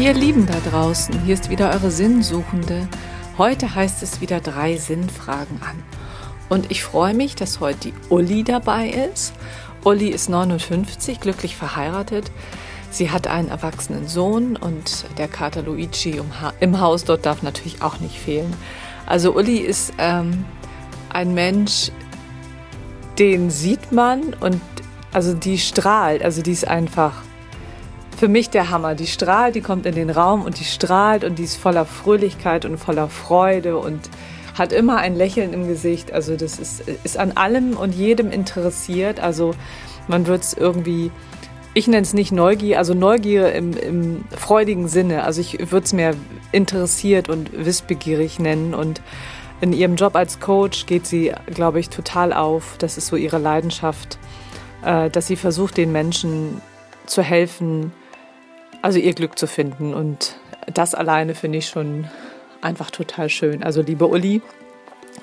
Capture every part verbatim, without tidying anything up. Ihr Lieben da draußen, hier ist wieder eure Sinnsuchende. Heute heißt es wieder drei Sinnfragen an. Und ich freue mich, dass heute die Uli dabei ist. Uli ist neunundfünfzig, glücklich verheiratet. Sie hat einen erwachsenen Sohn und der Kater Luigi im Haus, dort darf natürlich auch nicht fehlen. Also Uli ist ähm, ein Mensch, den sieht man und also die strahlt, also die ist einfach für mich der Hammer. Die strahlt, die kommt in den Raum und die strahlt und die ist voller Fröhlichkeit und voller Freude und hat immer ein Lächeln im Gesicht. Also das ist, ist an allem und jedem interessiert. Also man wird es irgendwie, ich nenne es nicht Neugier, also Neugier im, im freudigen Sinne. Also ich würde es mehr interessiert und wissbegierig nennen. Und in ihrem Job als Coach geht sie, glaube ich, total auf. Das ist so ihre Leidenschaft, dass sie versucht, den Menschen zu helfen, also ihr Glück zu finden, und das alleine finde ich schon einfach total schön. Also liebe Uli,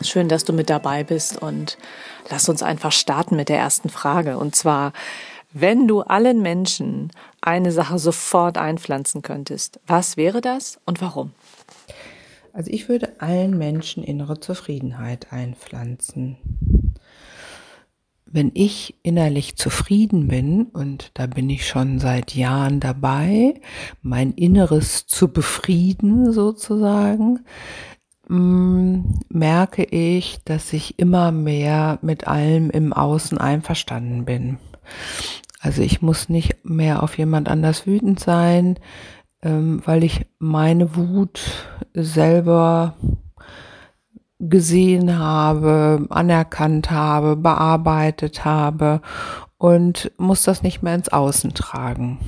schön, dass du mit dabei bist, und lass uns einfach starten mit der ersten Frage. Und zwar, wenn du allen Menschen eine Sache sofort einpflanzen könntest, was wäre das und warum? Also ich würde allen Menschen innere Zufriedenheit einpflanzen. Wenn ich innerlich zufrieden bin, und da bin ich schon seit Jahren dabei, mein Inneres zu befrieden sozusagen, merke ich, dass ich immer mehr mit allem im Außen einverstanden bin. Also ich muss nicht mehr auf jemand anders wütend sein, weil ich meine Wut selber gesehen habe, anerkannt habe, bearbeitet habe und muss das nicht mehr ins Außen tragen.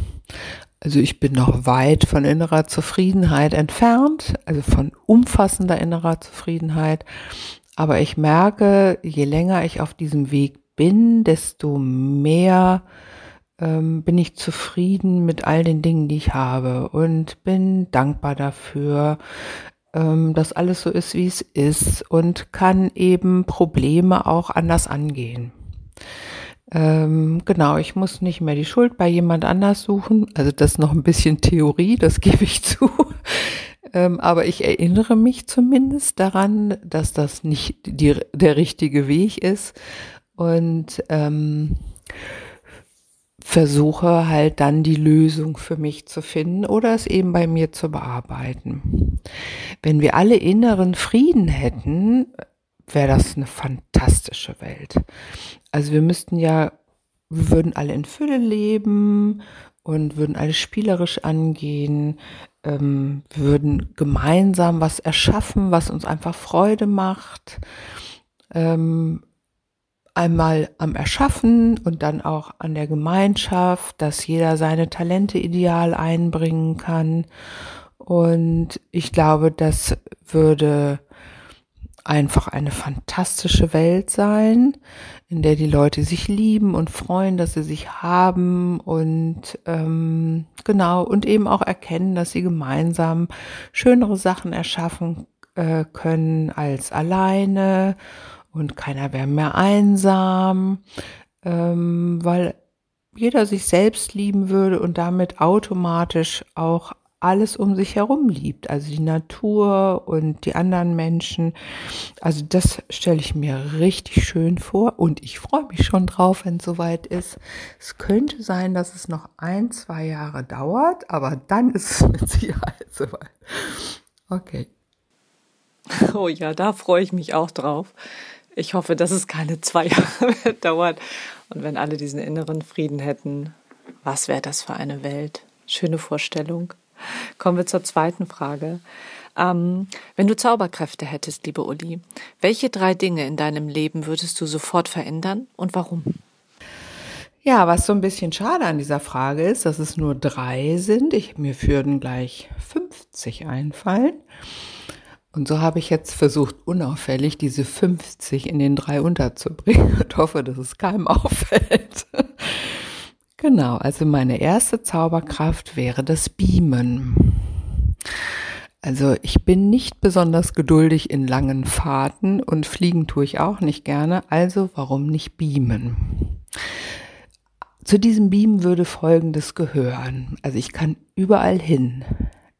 Also ich bin noch weit von innerer Zufriedenheit entfernt, also von umfassender innerer Zufriedenheit. Aber ich merke, je länger ich auf diesem Weg bin, desto mehr ähm, bin ich zufrieden mit all den Dingen, die ich habe, und bin dankbar dafür, dass alles so ist, wie es ist, und kann eben Probleme auch anders angehen. Ähm, genau, ich muss nicht mehr die Schuld bei jemand anders suchen. Also das ist noch ein bisschen Theorie, das gebe ich zu. Ähm, aber ich erinnere mich zumindest daran, dass das nicht die, der richtige Weg ist, und ähm, versuche halt dann die Lösung für mich zu finden oder es eben bei mir zu bearbeiten. Wenn wir alle inneren Frieden hätten, wäre das eine fantastische Welt. Also wir müssten ja, wir würden alle in Fülle leben und würden alles spielerisch angehen. Ähm, wir würden gemeinsam was erschaffen, was uns einfach Freude macht. Ähm, Einmal am Erschaffen und dann auch an der Gemeinschaft, dass jeder seine Talente ideal einbringen kann. Und ich glaube, das würde einfach eine fantastische Welt sein, in der die Leute sich lieben und freuen, dass sie sich haben, und ähm, genau, und eben auch erkennen, dass sie gemeinsam schönere Sachen erschaffen äh, können als alleine. Und keiner wäre mehr einsam, ähm, weil jeder sich selbst lieben würde und damit automatisch auch alles um sich herum liebt. Also die Natur und die anderen Menschen. Also das stelle ich mir richtig schön vor, und ich freue mich schon drauf, wenn es soweit ist. Es könnte sein, dass es noch ein, zwei Jahre dauert, aber dann ist es mit Sicherheit soweit. Okay. Oh ja, da freue ich mich auch drauf. Ich hoffe, dass es keine zwei Jahre mehr dauert. Und wenn alle diesen inneren Frieden hätten, was wäre das für eine Welt? Schöne Vorstellung. Kommen wir zur zweiten Frage. Ähm, wenn du Zauberkräfte hättest, liebe Uli, welche drei Dinge in deinem Leben würdest du sofort verändern und warum? Ja, was so ein bisschen schade an dieser Frage ist, dass es nur drei sind. Ich, mir würden gleich fünfzig einfallen. Und so habe ich jetzt versucht, unauffällig diese fünfzig in den drei unterzubringen und hoffe, dass es keinem auffällt. Genau, also meine erste Zauberkraft wäre das Beamen. Also ich bin nicht besonders geduldig in langen Fahrten, und fliegen tue ich auch nicht gerne, also warum nicht beamen? Zu diesem Beamen würde Folgendes gehören. Also ich kann überall hin.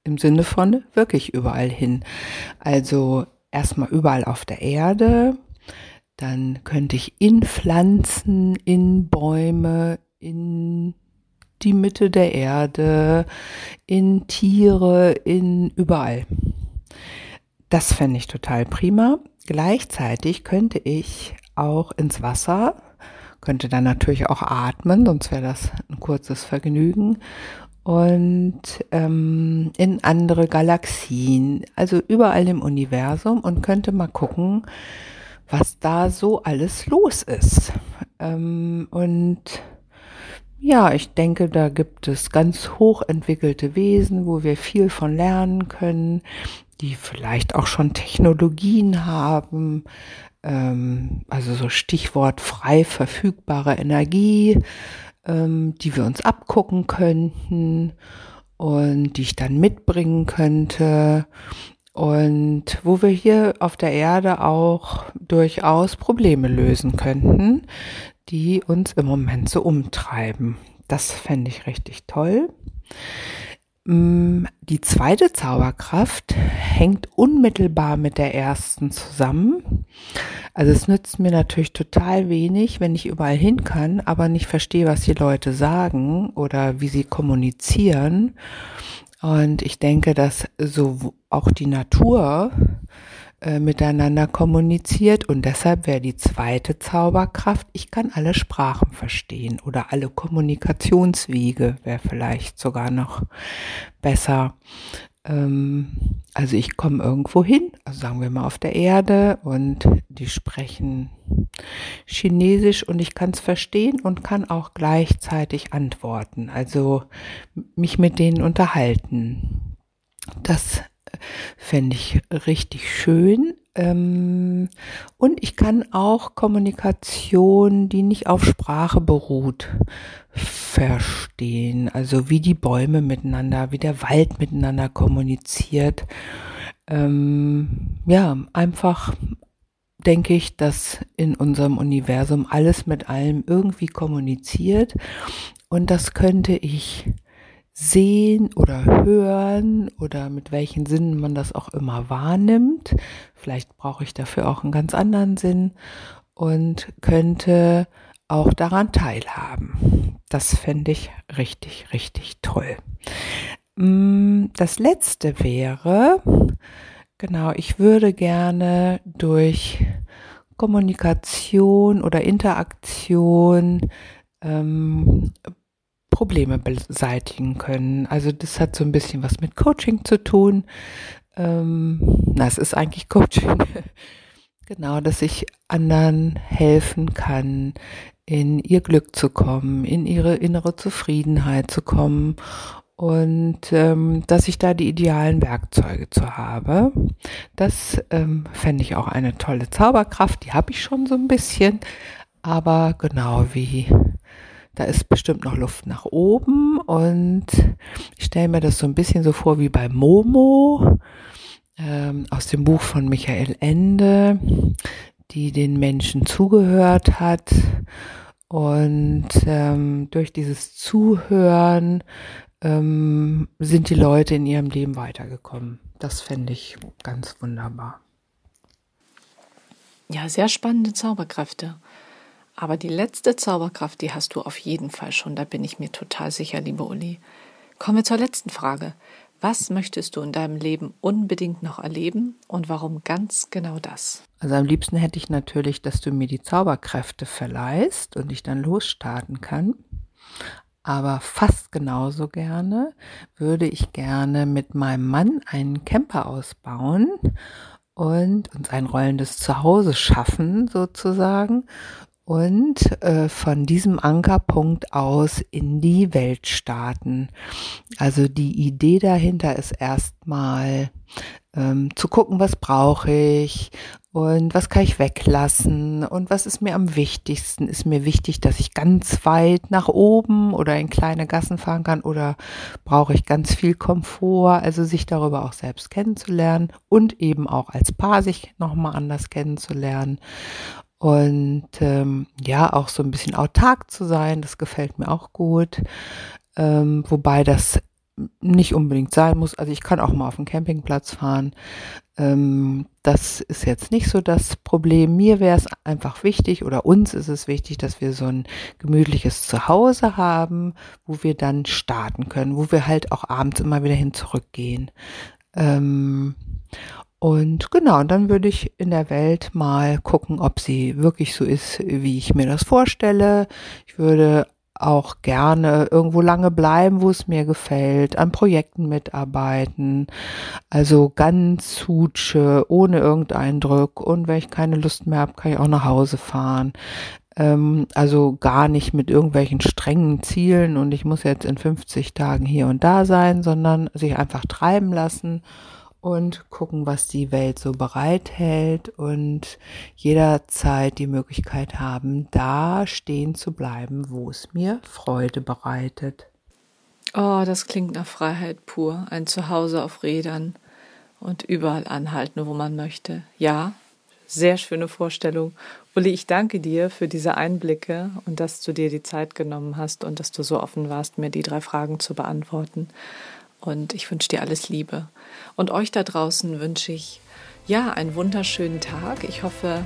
im Sinne von wirklich überall hin. Also erstmal überall auf der Erde, dann könnte ich in Pflanzen, in Bäume, in die Mitte der Erde, in Tiere, in überall. Das fände ich total prima. Gleichzeitig könnte ich auch ins Wasser, könnte dann natürlich auch atmen, sonst wäre das ein kurzes Vergnügen. Und ähm, in andere Galaxien, also überall im Universum, und könnte mal gucken, was da so alles los ist. Ähm, und ja, ich denke, da gibt es ganz hochentwickelte Wesen, wo wir viel von lernen können, die vielleicht auch schon Technologien haben, ähm, also so Stichwort frei verfügbare Energie, ähm, die wir uns abgucken könnten und die ich dann mitbringen könnte. Und wo wir hier auf der Erde auch durchaus Probleme lösen könnten, die uns im Moment so umtreiben. Das fände ich richtig toll. Die zweite Zauberkraft hängt unmittelbar mit der ersten zusammen. Also es nützt mir natürlich total wenig, wenn ich überall hin kann, aber nicht verstehe, was die Leute sagen oder wie sie kommunizieren. Und ich denke, dass so auch die Natur äh, miteinander kommuniziert, und deshalb wäre die zweite Zauberkraft, ich kann alle Sprachen verstehen oder alle Kommunikationswege wäre vielleicht sogar noch besser. Ähm, also ich komme irgendwo hin, also sagen wir mal auf der Erde, und die sprechen Chinesisch und ich kann es verstehen und kann auch gleichzeitig antworten, also mich mit denen unterhalten. Das fände ich richtig schön. Und ich kann auch Kommunikation, die nicht auf Sprache beruht, verstehen. Also wie die Bäume miteinander, wie der Wald miteinander kommuniziert. Ja, einfach denke ich, dass in unserem Universum alles mit allem irgendwie kommuniziert, und das könnte ich sehen oder hören oder mit welchen Sinnen man das auch immer wahrnimmt. Vielleicht brauche ich dafür auch einen ganz anderen Sinn und könnte auch daran teilhaben. Das fände ich richtig, richtig toll. Das letzte wäre... Genau, ich würde gerne durch Kommunikation oder Interaktion ähm, Probleme beseitigen können. Also das hat so ein bisschen was mit Coaching zu tun. Ähm, na, es ist eigentlich Coaching. Genau, dass ich anderen helfen kann, in ihr Glück zu kommen, in ihre innere Zufriedenheit zu kommen. Und ähm, dass ich da die idealen Werkzeuge zu habe, das ähm, fände ich auch eine tolle Zauberkraft. Die habe ich schon so ein bisschen, aber genau wie, da ist bestimmt noch Luft nach oben. Und ich stelle mir das so ein bisschen so vor wie bei Momo ähm, aus dem Buch von Michael Ende, die den Menschen zugehört hat und ähm, durch dieses Zuhören Ähm, sind die Leute in ihrem Leben weitergekommen. Das fände ich ganz wunderbar. Ja, sehr spannende Zauberkräfte. Aber die letzte Zauberkraft, die hast du auf jeden Fall schon. Da bin ich mir total sicher, liebe Uli. Kommen wir zur letzten Frage. Was möchtest du in deinem Leben unbedingt noch erleben und warum ganz genau das? Also am liebsten hätte ich natürlich, dass du mir die Zauberkräfte verleihst und ich dann losstarten kann. Aber fast genauso gerne würde ich gerne mit meinem Mann einen Camper ausbauen und uns ein rollendes Zuhause schaffen sozusagen und äh, von diesem Ankerpunkt aus in die Welt starten. Also die Idee dahinter ist erstmal ähm, zu gucken, was brauche ich? Und was kann ich weglassen? Und was ist mir am wichtigsten? Ist mir wichtig, dass ich ganz weit nach oben oder in kleine Gassen fahren kann? Oder brauche ich ganz viel Komfort? Also sich darüber auch selbst kennenzulernen und eben auch als Paar sich nochmal anders kennenzulernen. Und ähm, ja, auch so ein bisschen autark zu sein, das gefällt mir auch gut. Ähm, wobei das nicht unbedingt sein muss. Also ich kann auch mal auf den Campingplatz fahren. Ähm, das ist jetzt nicht so das Problem. Mir wäre es einfach wichtig oder uns ist es wichtig, dass wir so ein gemütliches Zuhause haben, wo wir dann starten können, wo wir halt auch abends immer wieder hin zurückgehen. Ähm, und genau, dann würde ich in der Welt mal gucken, ob sie wirklich so ist, wie ich mir das vorstelle. Ich würde auch gerne irgendwo lange bleiben, wo es mir gefällt, an Projekten mitarbeiten, also ganz hutsche, ohne irgendeinen Druck, und wenn ich keine Lust mehr habe, kann ich auch nach Hause fahren. Ähm, also gar nicht mit irgendwelchen strengen Zielen und ich muss jetzt in fünfzig Tagen hier und da sein, sondern sich einfach treiben lassen und gucken, was die Welt so bereithält und jederzeit die Möglichkeit haben, da stehen zu bleiben, wo es mir Freude bereitet. Oh, das klingt nach Freiheit pur. Ein Zuhause auf Rädern und überall anhalten, wo man möchte. Ja, sehr schöne Vorstellung. Uli, ich danke dir für diese Einblicke und dass du dir die Zeit genommen hast und dass du so offen warst, mir die drei Fragen zu beantworten. Und ich wünsche dir alles Liebe. Und euch da draußen wünsche ich, ja, einen wunderschönen Tag. Ich hoffe,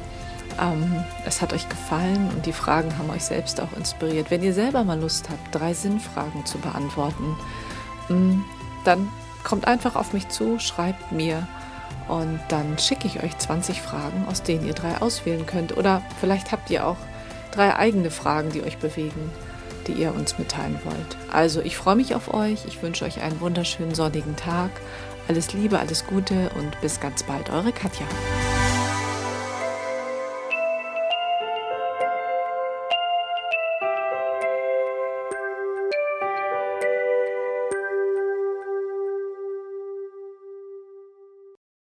ähm, es hat euch gefallen und die Fragen haben euch selbst auch inspiriert. Wenn ihr selber mal Lust habt, drei Sinnfragen zu beantworten, dann kommt einfach auf mich zu, schreibt mir und dann schicke ich euch zwanzig Fragen, aus denen ihr drei auswählen könnt. Oder vielleicht habt ihr auch drei eigene Fragen, die euch bewegen, die ihr uns mitteilen wollt. Also ich freue mich auf euch, ich wünsche euch einen wunderschönen sonnigen Tag, alles Liebe, alles Gute und bis ganz bald, eure Katja.